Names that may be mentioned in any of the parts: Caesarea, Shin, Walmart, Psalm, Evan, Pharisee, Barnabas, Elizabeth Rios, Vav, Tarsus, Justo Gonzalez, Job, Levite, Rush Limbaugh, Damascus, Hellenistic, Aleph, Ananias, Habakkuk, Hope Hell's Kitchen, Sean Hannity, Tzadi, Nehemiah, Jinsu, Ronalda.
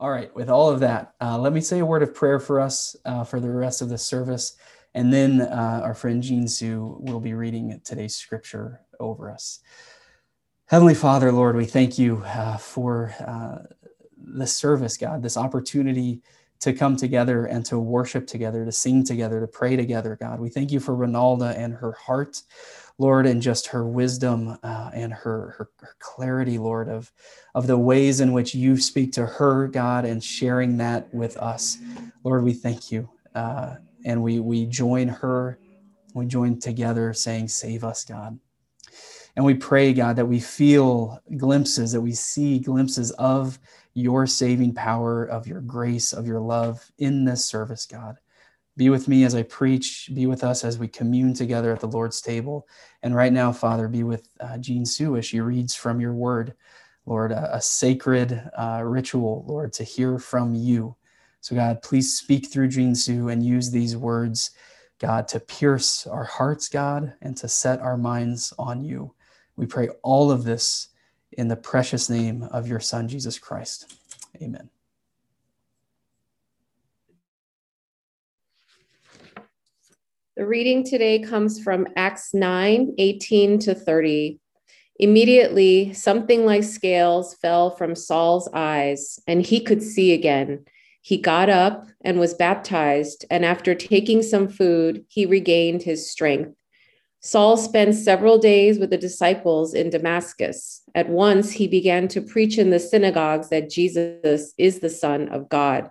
All right, with all of that, let me say a word of prayer for us for the rest of the service, and then our friend Jinsu will be reading today's scripture over us. Heavenly Father, Lord, we thank you for this service, God, this opportunity to come together and to worship together, to sing together, to pray together, God. We thank you for Ronalda and her heart, Lord, and just her wisdom and her clarity, Lord, of the ways in which you speak to her, God, and sharing that with us. Lord, we thank you. And we join her, we join together saying, save us, God. And we pray, God, that we feel glimpses, that we see glimpses of your saving power, of your grace, of your love in this service, God. Be with me as I preach. Be with us as we commune together at the Lord's table. And right now, Father, be with Jinsu as she reads from your word, Lord, a sacred ritual, Lord, to hear from you. So, God, please speak through Jinsu and use these words, God, to pierce our hearts, God, and to set our minds on you. We pray all of this in the precious name of your Son, Jesus Christ. Amen. The reading today comes from Acts 9:18-30. Immediately, something like scales fell from Saul's eyes, and he could see again. He got up and was baptized, and after taking some food, he regained his strength. Saul spent several days with the disciples in Damascus. At once, he began to preach in the synagogues that Jesus is the Son of God.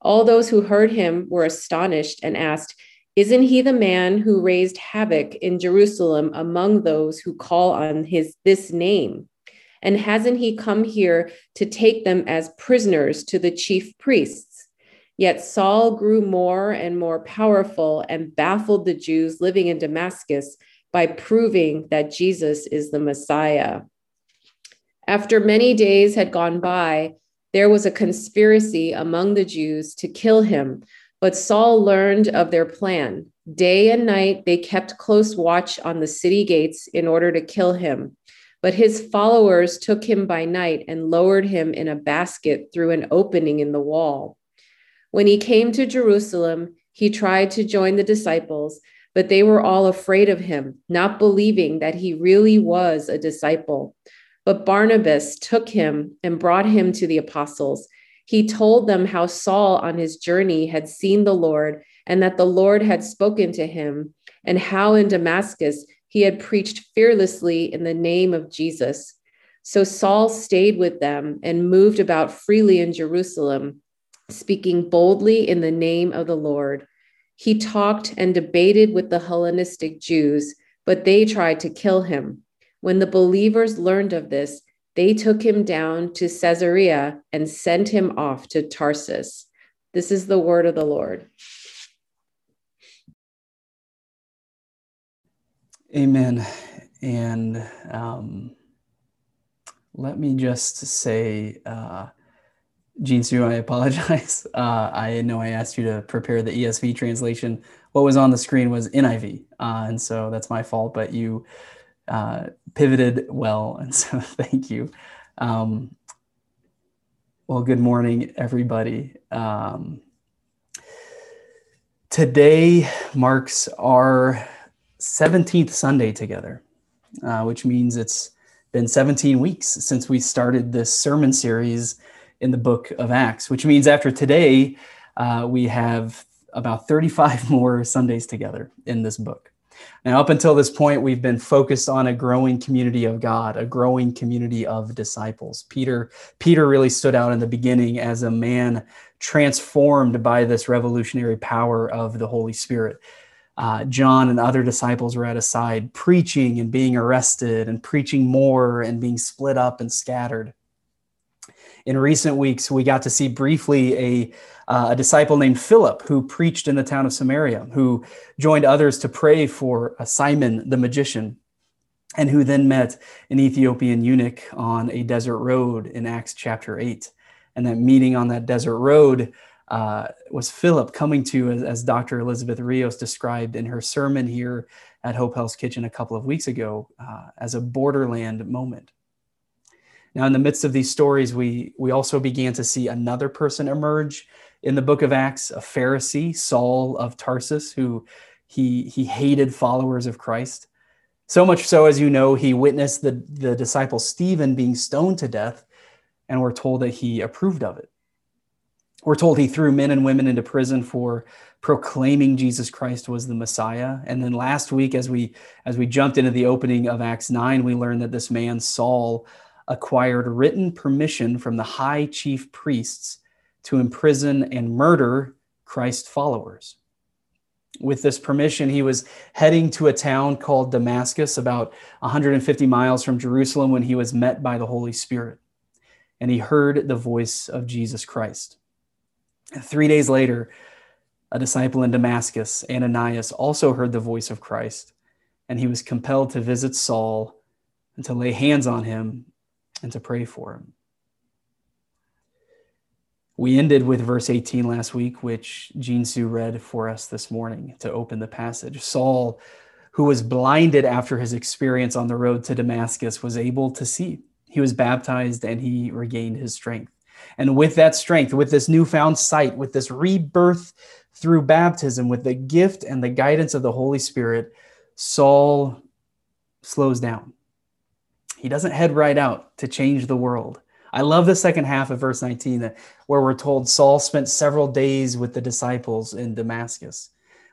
All those who heard him were astonished and asked, "Isn't he the man who raised havoc in Jerusalem among those who call on this name? And hasn't he come here to take them as prisoners to the chief priests?" Yet Saul grew more and more powerful and baffled the Jews living in Damascus by proving that Jesus is the Messiah. After many days had gone by, there was a conspiracy among the Jews to kill him. But Saul learned of their plan. Day and night, they kept close watch on the city gates in order to kill him. But his followers took him by night and lowered him in a basket through an opening in the wall. When he came to Jerusalem, he tried to join the disciples, but they were all afraid of him, not believing that he really was a disciple. But Barnabas took him and brought him to the apostles. He told them how Saul on his journey had seen the Lord and that the Lord had spoken to him, and how in Damascus he had preached fearlessly in the name of Jesus. So Saul stayed with them and moved about freely in Jerusalem, speaking boldly in the name of the Lord. He talked and debated with the Hellenistic Jews, but they tried to kill him. When the believers learned of this, they took him down to Caesarea and sent him off to Tarsus. This is the word of the Lord. Amen. And let me just say, Jinsu, I apologize. I know I asked you to prepare the ESV translation. What was on the screen was NIV. And so that's my fault, but you pivoted well, and so thank you. Well, good morning, everybody. Today marks our 17th Sunday together, which means it's been 17 weeks since we started this sermon series in the book of Acts, which means after today, we have about 35 more Sundays together in this book. Now, up until this point, we've been focused on a growing community of God, a growing community of disciples. Peter really stood out in the beginning as a man transformed by this revolutionary power of the Holy Spirit. John and other disciples were at his side, preaching and being arrested and preaching more and being split up and scattered. In recent weeks, we got to see briefly a disciple named Philip who preached in the town of Samaria, who joined others to pray for Simon the magician, and who then met an Ethiopian eunuch on a desert road in Acts chapter 8. And that meeting on that desert road was Philip coming to, as Dr. Elizabeth Rios described in her sermon here at Hope Hell's Kitchen a couple of weeks ago, as a borderland moment. Now, in the midst of these stories, we also began to see another person emerge in the book of Acts, a Pharisee, Saul of Tarsus, who he hated followers of Christ. So much so, as you know, he witnessed the disciple Stephen being stoned to death, and we're told that he approved of it. We're told he threw men and women into prison for proclaiming Jesus Christ was the Messiah. And then last week, as we jumped into the opening of Acts 9, we learned that this man, Saul, acquired written permission from the high chief priests to imprison and murder Christ's followers. With this permission, he was heading to a town called Damascus, about 150 miles from Jerusalem, when he was met by the Holy Spirit, and he heard the voice of Jesus Christ. 3 days later, a disciple in Damascus, Ananias, also heard the voice of Christ, and he was compelled to visit Saul and to lay hands on him and to pray for him. We ended with verse 18 last week, which Jinsu read for us this morning to open the passage. Saul, who was blinded after his experience on the road to Damascus, was able to see. He was baptized and he regained his strength. And with that strength, with this newfound sight, with this rebirth through baptism, with the gift and the guidance of the Holy Spirit, Saul slows down. He doesn't head right out to change the world. I love the second half of verse 19, where we're told Saul spent several days with the disciples in Damascus.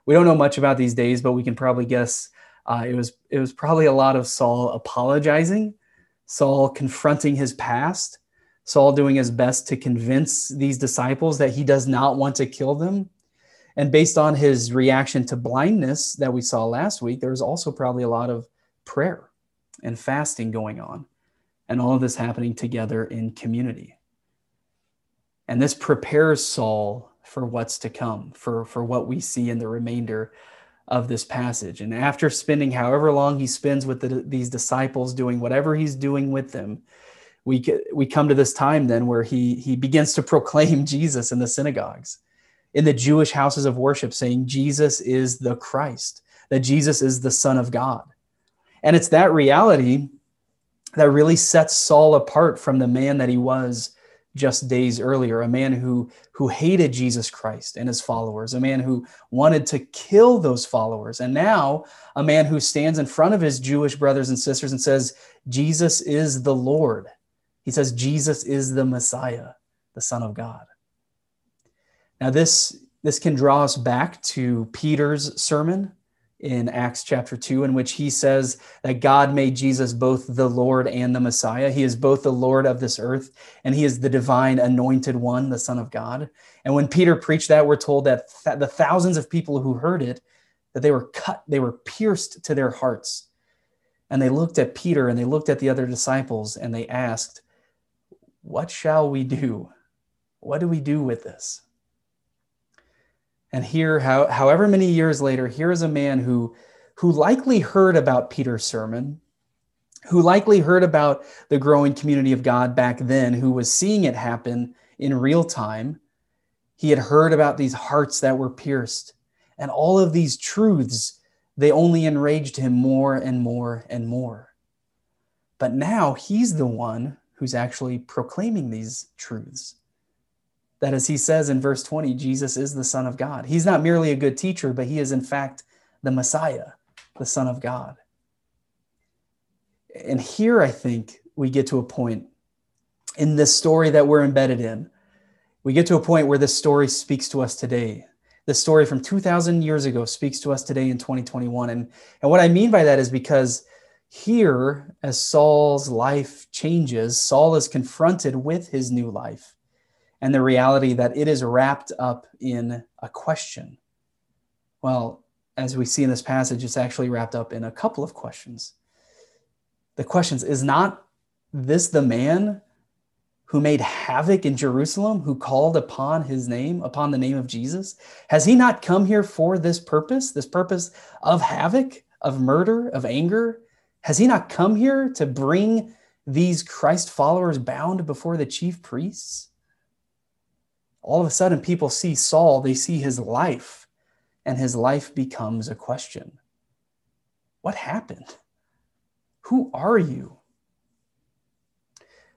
We don't know much about these days, but we can probably guess it was probably a lot of Saul apologizing, Saul confronting his past, Saul doing his best to convince these disciples that he does not want to kill them. And based on his reaction to blindness that we saw last week, there was also probably a lot of prayer and fasting going on, and all of this happening together in community. And this prepares Saul for what's to come, for what we see in the remainder of this passage. And after spending however long he spends with these disciples doing whatever he's doing with them, we come to this time then where he begins to proclaim Jesus in the synagogues, in the Jewish houses of worship, saying Jesus is the Christ, that Jesus is the Son of God. And it's that reality that really sets Saul apart from the man that he was just days earlier, a man who hated Jesus Christ and his followers, a man who wanted to kill those followers, and now a man who stands in front of his Jewish brothers and sisters and says, Jesus is the Lord. He says, Jesus is the Messiah, the Son of God. Now this can draw us back to Peter's sermon in Acts chapter 2, in which he says that God made Jesus both the Lord and the Messiah. He is both the Lord of this earth, and he is the divine anointed one, the Son of God. And when Peter preached that, we're told that the thousands of people who heard it, that they were cut, they were pierced to their hearts. And they looked at Peter and they looked at the other disciples and they asked, what shall we do? What do we do with this? And here, however many years later, here is a man who likely heard about Peter's sermon, who likely heard about the growing community of God back then, who was seeing it happen in real time. He had heard about these hearts that were pierced, and all of these truths, they only enraged him more and more and more. But now he's the one who's actually proclaiming these truths. That, as he says in verse 20, Jesus is the Son of God. He's not merely a good teacher, but he is in fact the Messiah, the Son of God. And here I think we get to a point in this story that we're embedded in. We get to a point where this story speaks to us today. This story from 2,000 years ago speaks to us today in 2021. And what I mean by that is because here, as Saul's life changes, Saul is confronted with his new life and the reality that it is wrapped up in a question. Well, as we see in this passage, it's actually wrapped up in a couple of questions. The questions, is not this the man who made havoc in Jerusalem, who called upon his name, upon the name of Jesus? Has he not come here for this purpose of havoc, of murder, of anger? Has he not come here to bring these Christ followers bound before the chief priests? All of a sudden, people see Saul, they see his life, and his life becomes a question. What happened? Who are you?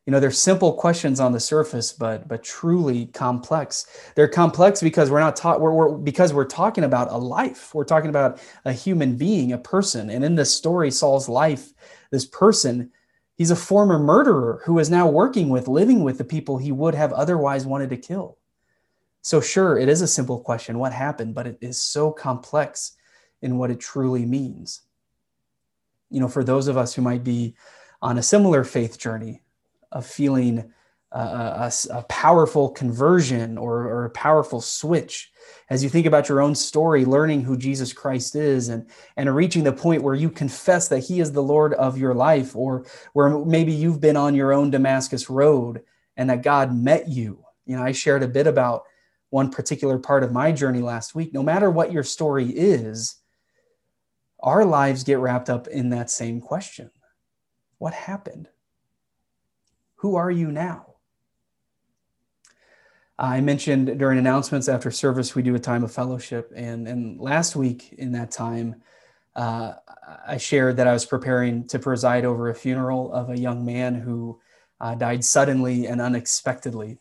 You know, they're simple questions on the surface, but truly complex. They're complex because we're not taught. Because we're talking about a life. We're talking about a human being, a person. And in this story, Saul's life, this person, he's a former murderer who is now working with, living with the people he would have otherwise wanted to kill. So sure, it is a simple question, what happened, but it is so complex in what it truly means. You know, for those of us who might be on a similar faith journey, of feeling a powerful conversion or a powerful switch. As you think about your own story, learning who Jesus Christ is and reaching the point where you confess that he is the Lord of your life, or where maybe you've been on your own Damascus road and that God met you. You know, I shared a bit about one particular part of my journey last week. No matter what your story is, our lives get wrapped up in that same question. What happened? Who are you now? I mentioned during announcements after service, we do a time of fellowship. And last week in that time, I shared that I was preparing to preside over a funeral of a young man who died suddenly and unexpectedly.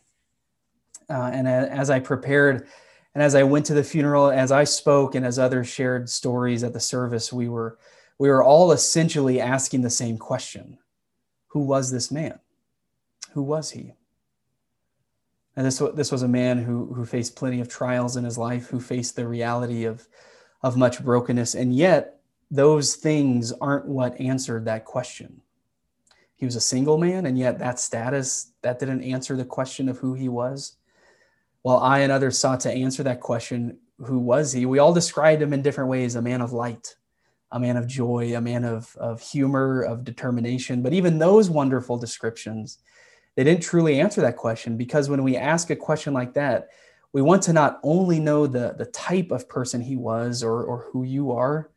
And as I prepared and as I went to the funeral, as I spoke and as others shared stories at the service, we were all essentially asking the same question. Who was this man? Who was he? And this was a man who faced plenty of trials in his life, who faced the reality of much brokenness. And yet, those things aren't what answered that question. He was a single man, and yet that status, that didn't answer the question of who he was. While I and others sought to answer that question, who was he? We all described him in different ways, a man of light, a man of joy, a man of humor, of determination. But even those wonderful descriptions, they didn't truly answer that question, because when we ask a question like that, we want to not only know the type of person he was or who you are,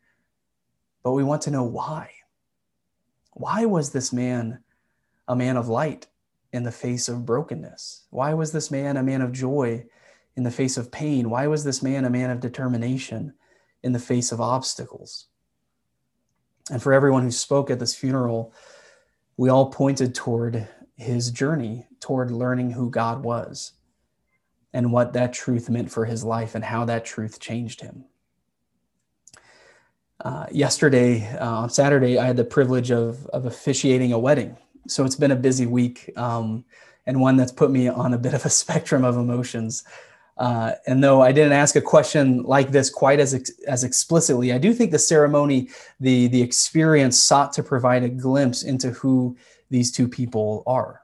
but we want to know why. Why was this man a man of light in the face of brokenness? Why was this man a man of joy in the face of pain? Why was this man a man of determination in the face of obstacles? And for everyone who spoke at this funeral, we all pointed toward his journey toward learning who God was and what that truth meant for his life and how that truth changed him. On Saturday, I had the privilege of officiating a wedding. So it's been a busy week and one that's put me on a bit of a spectrum of emotions. And though I didn't ask a question like this quite as explicitly, I do think the ceremony, the experience sought to provide a glimpse into who these two people are.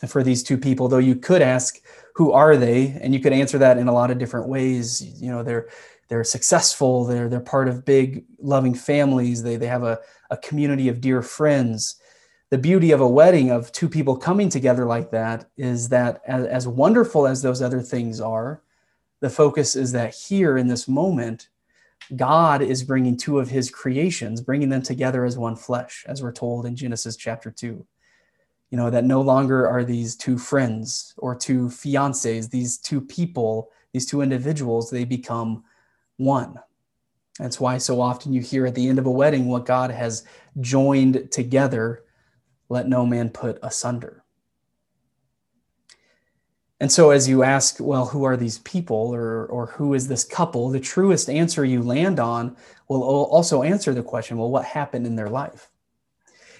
And for these two people, though you could ask, who are they? And you could answer that in a lot of different ways. You know, they're successful, they're part of big, loving families, they have a community of dear friends. The beauty of a wedding, of two people coming together like that, is that as wonderful as those other things are, the focus is that here in this moment, God is bringing two of his creations, bringing them together as one flesh, as we're told in Genesis chapter 2. You know, that no longer are these two friends or two fiancés, these two people, these two individuals, they become one. That's why so often you hear at the end of a wedding, what God has joined together, let no man put asunder. And so as you ask, well, who are these people or who is this couple, the truest answer you land on will also answer the question, well, what happened in their life?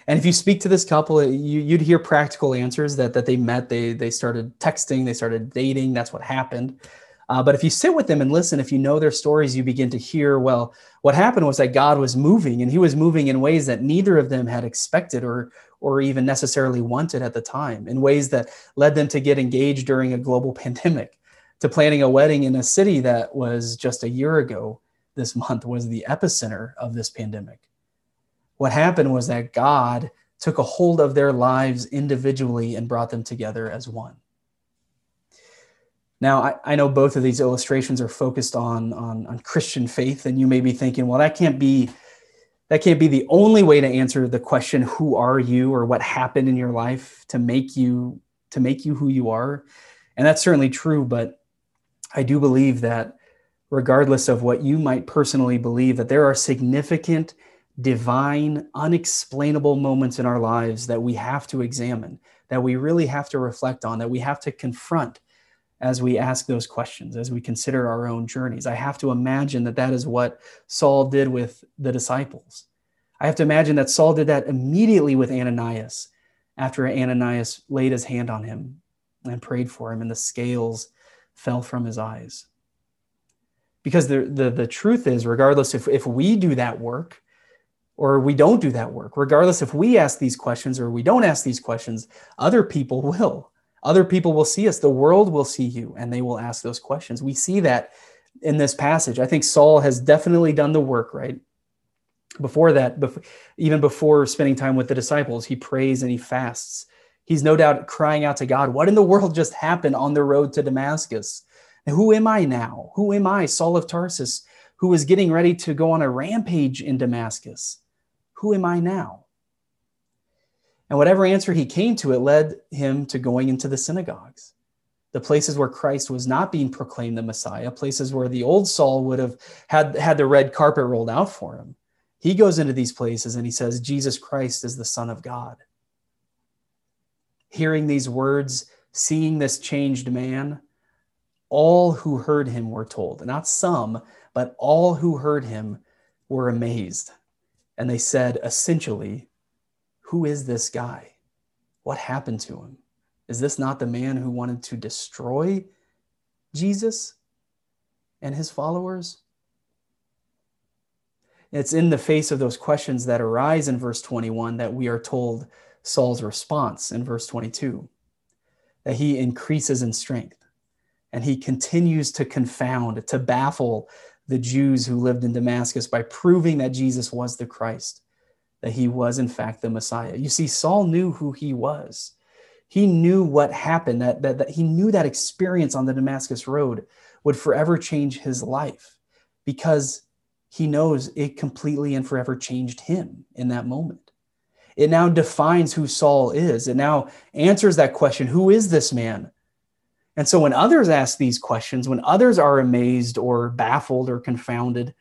And if you speak to this couple, you'd hear practical answers that they met, they started texting, they started dating, that's what happened. But if you sit with them and listen, if you know their stories, you begin to hear, well, what happened was that God was moving, and he was moving in ways that neither of them had expected or even necessarily wanted at the time, in ways that led them to get engaged during a global pandemic, to planning a wedding in a city that was just a year ago this month was the epicenter of this pandemic. What happened was that God took a hold of their lives individually and brought them together as one. Now, I know both of these illustrations are focused on Christian faith, and you may be thinking, well, that can't be the only way to answer the question, who are you, or what happened in your life to make you who you are. And that's certainly true, but I do believe that regardless of what you might personally believe, that there are significant, divine, unexplainable moments in our lives that we have to examine, that we really have to reflect on, that we have to confront as we ask those questions, as we consider our own journeys. I have to imagine that that is what Saul did with the disciples. I have to imagine that Saul did that immediately with Ananias after Ananias laid his hand on him and prayed for him, and the scales fell from his eyes. Because the truth is, regardless if we do that work or we don't do that work, regardless if we ask these questions or we don't ask these questions, other people will. Other people will see us. The world will see you, and they will ask those questions. We see that in this passage. I think Saul has definitely done the work, right? Before that, even before spending time with the disciples, he prays and he fasts. He's no doubt crying out to God, what in the world just happened on the road to Damascus? And who am I now? Who am I, Saul of Tarsus, who was getting ready to go on a rampage in Damascus? Who am I now? And whatever answer he came to, it led him to going into the synagogues, the places where Christ was not being proclaimed the Messiah, places where the old Saul would have had the red carpet rolled out for him. He goes into these places and he says, Jesus Christ is the Son of God. Hearing these words, seeing this changed man, all who heard him were told, not some, but all who heard him were amazed. And they said, essentially, who is this guy? What happened to him? Is this not the man who wanted to destroy Jesus and his followers? It's in the face of those questions that arise in verse 21 that we are told Saul's response in verse 22, that he increases in strength. And he continues to confound, to baffle the Jews who lived in Damascus by proving that Jesus was the Christ, that he was, in fact, the Messiah. You see, Saul knew who he was. He knew what happened, that he knew that experience on the Damascus Road would forever change his life, because he knows it completely and forever changed him in that moment. It now defines who Saul is. It now answers that question, who is this man? And so when others ask these questions, when others are amazed or baffled or confounded,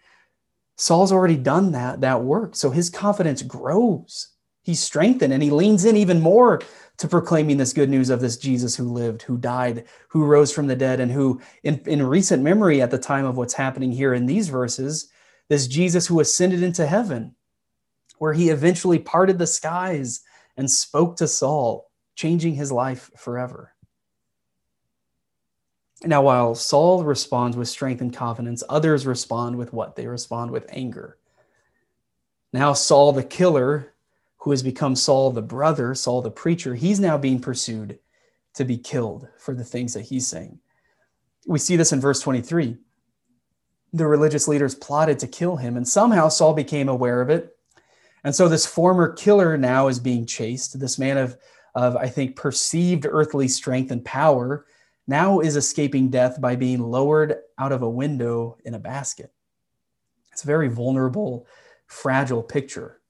Saul's already done that work. So his confidence grows. He's strengthened, and he leans in even more to proclaiming this good news of this Jesus who lived, who died, who rose from the dead, and who, in recent memory at the time of what's happening here in these verses, this Jesus who ascended into heaven, where he eventually parted the skies and spoke to Saul, changing his life forever. Now, while Saul responds with strength and confidence, others respond with what? They respond with anger. Now Saul the killer, who has become Saul the brother, Saul the preacher, he's now being pursued to be killed for the things that he's saying. We see this in verse 23. The religious leaders plotted to kill him, and somehow Saul became aware of it. And so this former killer now is being chased. This man of I think, perceived earthly strength and power now is escaping death by being lowered out of a window in a basket. It's a very vulnerable, fragile picture.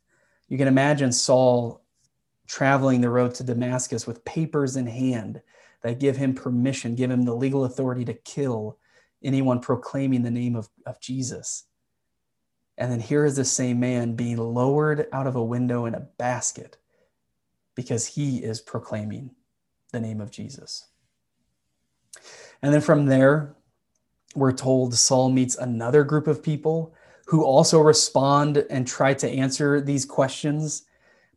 You can imagine Saul traveling the road to Damascus with papers in hand that give him permission, give him the legal authority to kill anyone proclaiming the name of Jesus. And then here is the same man being lowered out of a window in a basket because he is proclaiming the name of Jesus. And then from there, we're told Saul meets another group of people who also respond and try to answer these questions.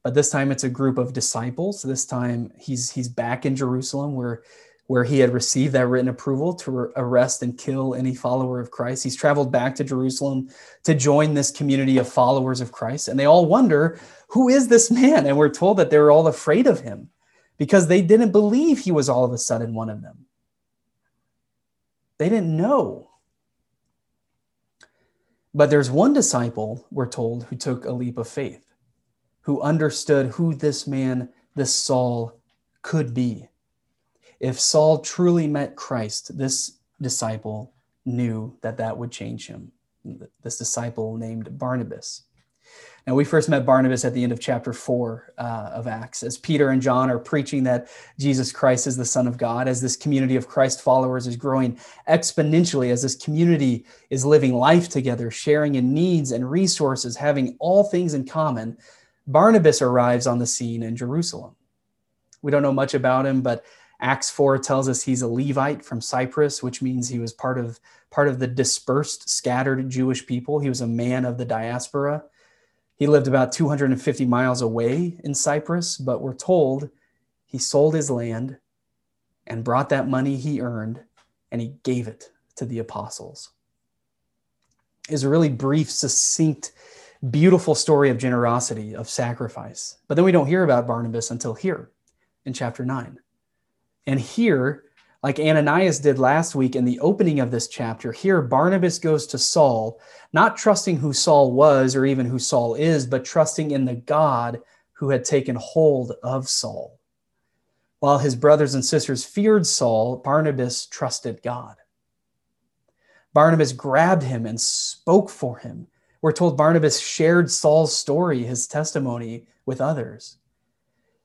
But this time it's a group of disciples. This time he's back in Jerusalem where he had received that written approval to arrest and kill any follower of Christ. He's traveled back to Jerusalem to join this community of followers of Christ. And they all wonder, who is this man? And we're told that they're all afraid of him because they didn't believe he was all of a sudden one of them. They didn't know. But there's one disciple, we're told, who took a leap of faith, who understood who this man, this Saul, could be. If Saul truly met Christ, this disciple knew that would change him. This disciple named Barnabas. Now, we first met Barnabas at the end of chapter 4 of Acts, as Peter and John are preaching that Jesus Christ is the Son of God, as this community of Christ followers is growing exponentially, as this community is living life together, sharing in needs and resources, having all things in common. Barnabas arrives on the scene in Jerusalem. We don't know much about him, but Acts 4 tells us he's a Levite from Cyprus, which means he was part of the dispersed, scattered Jewish people. He was a man of the diaspora. He lived about 250 miles away in Cyprus, but we're told he sold his land and brought that money he earned, and he gave it to the apostles. It's a really brief, succinct, beautiful story of generosity, of sacrifice. But then we don't hear about Barnabas until here in chapter 9. And here, like Ananias did last week in the opening of this chapter, here Barnabas goes to Saul, not trusting who Saul was or even who Saul is, but trusting in the God who had taken hold of Saul. While his brothers and sisters feared Saul, Barnabas trusted God. Barnabas grabbed him and spoke for him. We're told Barnabas shared Saul's story, his testimony, with others.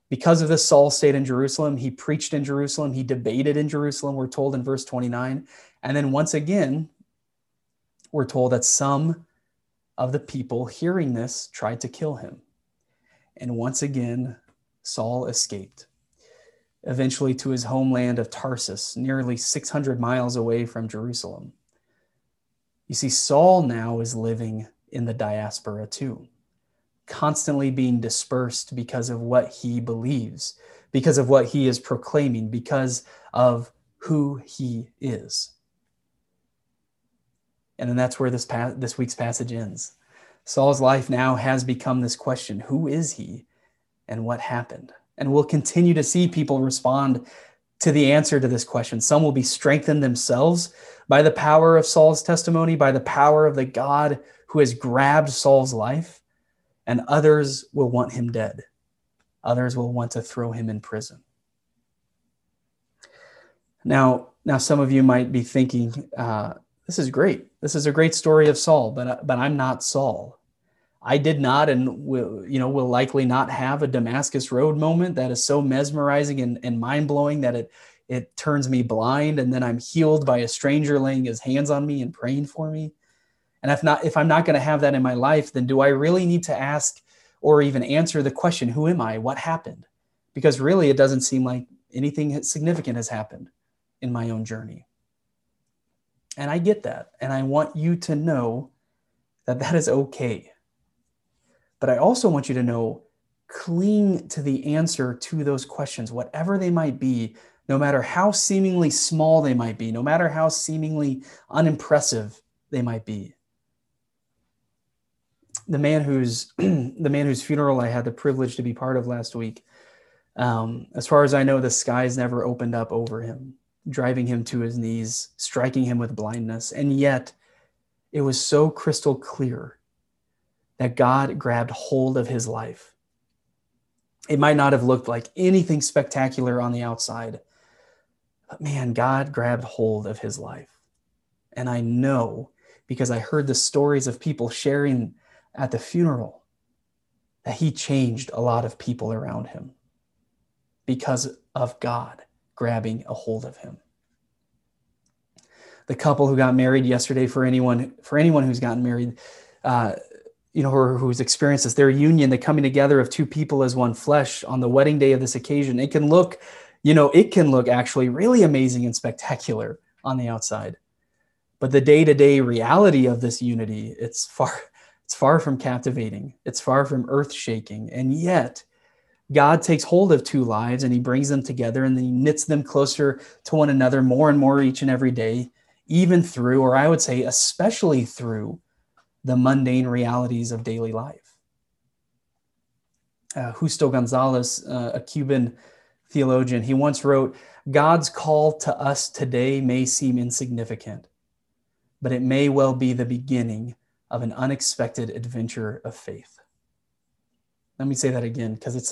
Because of this, Saul stayed in Jerusalem. He preached in Jerusalem. He debated in Jerusalem, we're told in verse 29. And then once again, we're told that some of the people hearing this tried to kill him. And once again, Saul escaped, eventually to his homeland of Tarsus, nearly 600 miles away from Jerusalem. You see, Saul now is living in the diaspora too, constantly being dispersed because of what he believes, because of what he is proclaiming, because of who he is. And then that's where this week's passage ends. Saul's life now has become this question: who is he and what happened? And we'll continue to see people respond to the answer to this question. Some will be strengthened themselves by the power of Saul's testimony, by the power of the God who has grabbed Saul's life, and others will want him dead. Others will want to throw him in prison. Now some of you might be thinking, this is great. This is a great story of Saul, but I'm not Saul. I did not and will likely not have a Damascus Road moment that is so mesmerizing and mind-blowing that it turns me blind, and then I'm healed by a stranger laying his hands on me and praying for me. And if I'm not going to have that in my life, then do I really need to ask or even answer the question, who am I? What happened? Because really it doesn't seem like anything significant has happened in my own journey. And I get that. And I want you to know that is okay. But I also want you to know, cling to the answer to those questions, whatever they might be, no matter how seemingly small they might be, no matter how seemingly unimpressive they might be. The man whose funeral I had the privilege to be part of last week, as far as I know, the skies never opened up over him, driving him to his knees, striking him with blindness. And yet it was so crystal clear that God grabbed hold of his life. It might not have looked like anything spectacular on the outside, but man, God grabbed hold of his life. And I know, because I heard the stories of people sharing at the funeral, that he changed a lot of people around him because of God grabbing a hold of him. The couple who got married yesterday, for anyone who's gotten married, or who's experienced this, their union, the coming together of two people as one flesh on the wedding day of this occasion, it can look actually really amazing and spectacular on the outside. But the day-to-day reality of this unity, it's far from captivating. It's far from earth-shaking. And yet God takes hold of two lives and he brings them together, and then he knits them closer to one another more and more each and every day, even through, or I would say especially through, the mundane realities of daily life. Justo Gonzalez, a Cuban theologian, he once wrote, "God's call to us today may seem insignificant, but it may well be the beginning of an unexpected adventure of faith." Let me say that again, because it's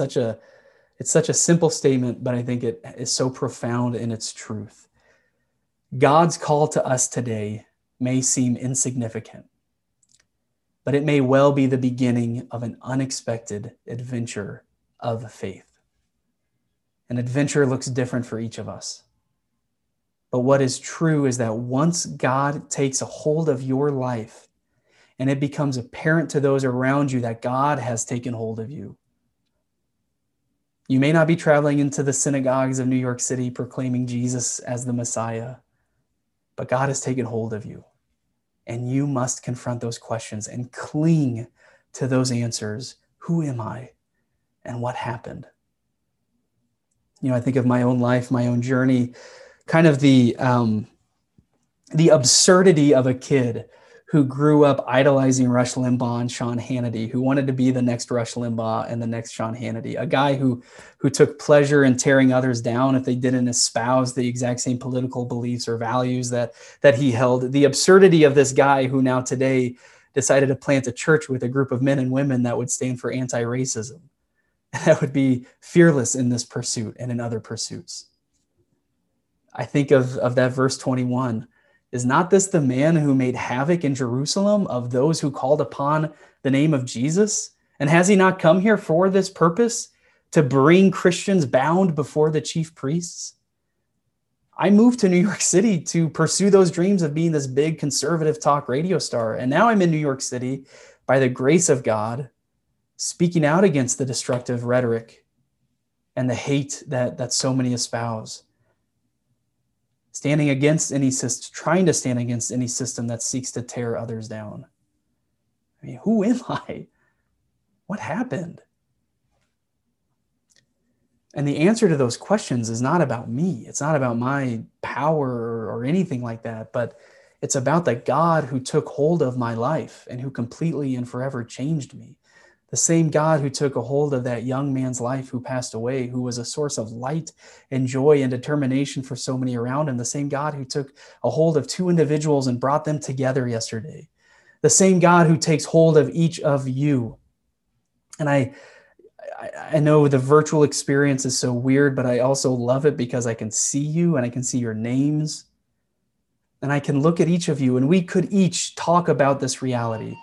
such a simple statement, but I think it is so profound in its truth. God's call to us today may seem insignificant, but it may well be the beginning of an unexpected adventure of faith. An adventure looks different for each of us. But what is true is that once God takes a hold of your life and it becomes apparent to those around you that God has taken hold of you, You may not be traveling into the synagogues of New York City proclaiming Jesus as the Messiah, but God has taken hold of you, and you must confront those questions and cling to those answers. Who am I, and what happened? You know, I think of my own life, my own journey, kind of the absurdity of a kid who grew up idolizing Rush Limbaugh and Sean Hannity, who wanted to be the next Rush Limbaugh and the next Sean Hannity, a guy who took pleasure in tearing others down if they didn't espouse the exact same political beliefs or values that he held. The absurdity of this guy who now today decided to plant a church with a group of men and women that would stand for anti-racism, that would be fearless in this pursuit and in other pursuits. I think of that verse 21. Is not this the man who made havoc in Jerusalem of those who called upon the name of Jesus? And has he not come here for this purpose, to bring Christians bound before the chief priests? I moved to New York City to pursue those dreams of being this big conservative talk radio star. And now I'm in New York City by the grace of God, speaking out against the destructive rhetoric and the hate that so many espouse. Standing against any system, trying to stand against any system that seeks to tear others down. I mean, who am I? What happened? And the answer to those questions is not about me. It's not about my power or anything like that, but it's about the God who took hold of my life and who completely and forever changed me. The same God who took a hold of that young man's life who passed away, who was a source of light and joy and determination for so many around him. The same God who took a hold of two individuals and brought them together yesterday. The same God who takes hold of each of you. And I know the virtual experience is so weird, but I also love it because I can see you and I can see your names. And I can look at each of you, and we could each talk about this reality.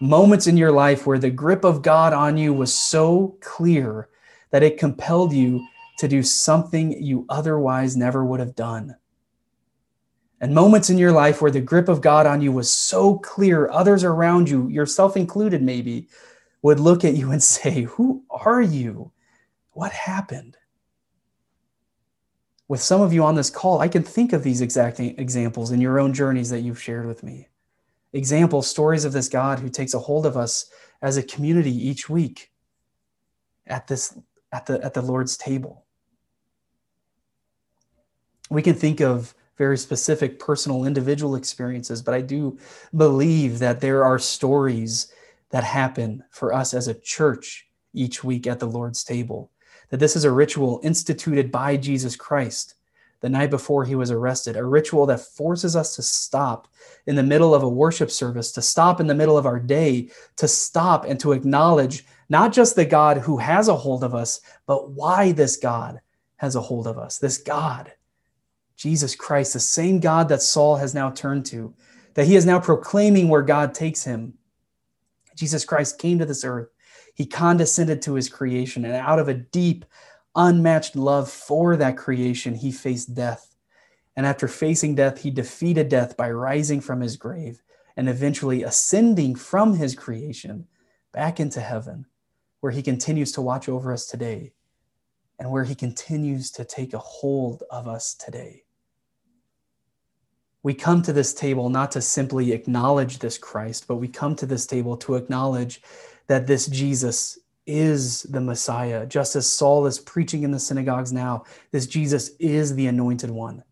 Moments in your life where the grip of God on you was so clear that it compelled you to do something you otherwise never would have done. And moments in your life where the grip of God on you was so clear, others around you, yourself included maybe, would look at you and say, "Who are you? What happened?" With some of you on this call, I can think of these exact examples in your own journeys that you've shared with me. Examples, stories of this God who takes a hold of us as a community each week at the Lord's table. We can think of very specific personal individual experiences, but I do believe that there are stories that happen for us as a church each week at the Lord's table, that this is a ritual instituted by Jesus Christ the night before he was arrested, a ritual that forces us to stop in the middle of a worship service, to stop in the middle of our day, to stop and to acknowledge not just the God who has a hold of us, but why this God has a hold of us. This God, Jesus Christ, the same God that Saul has now turned to, that he is now proclaiming where God takes him. Jesus Christ came to this earth. He condescended to his creation, and out of a deep, unmatched love for that creation, he faced death. And after facing death, he defeated death by rising from his grave and eventually ascending from his creation back into heaven, where he continues to watch over us today and where he continues to take a hold of us today. We come to this table not to simply acknowledge this Christ, but we come to this table to acknowledge that this Jesus is the Messiah. Just as Saul is preaching in the synagogues now, this Jesus is the anointed one.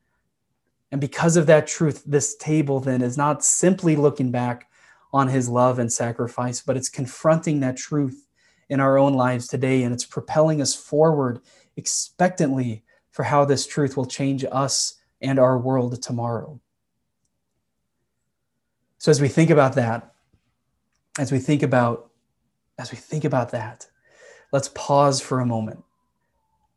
And because of that truth, this table then is not simply looking back on his love and sacrifice, but it's confronting that truth in our own lives today, and it's propelling us forward expectantly for how this truth will change us and our world tomorrow. So as we think about that, as we think about that, let's pause for a moment.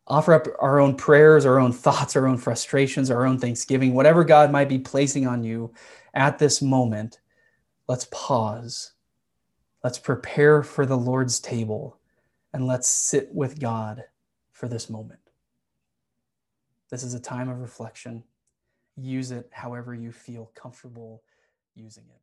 Offer up our own prayers, our own thoughts, our own frustrations, our own thanksgiving, whatever God might be placing on you at this moment. Let's pause. Let's prepare for the Lord's table, and let's sit with God for this moment. This is a time of reflection. Use it however you feel comfortable using it.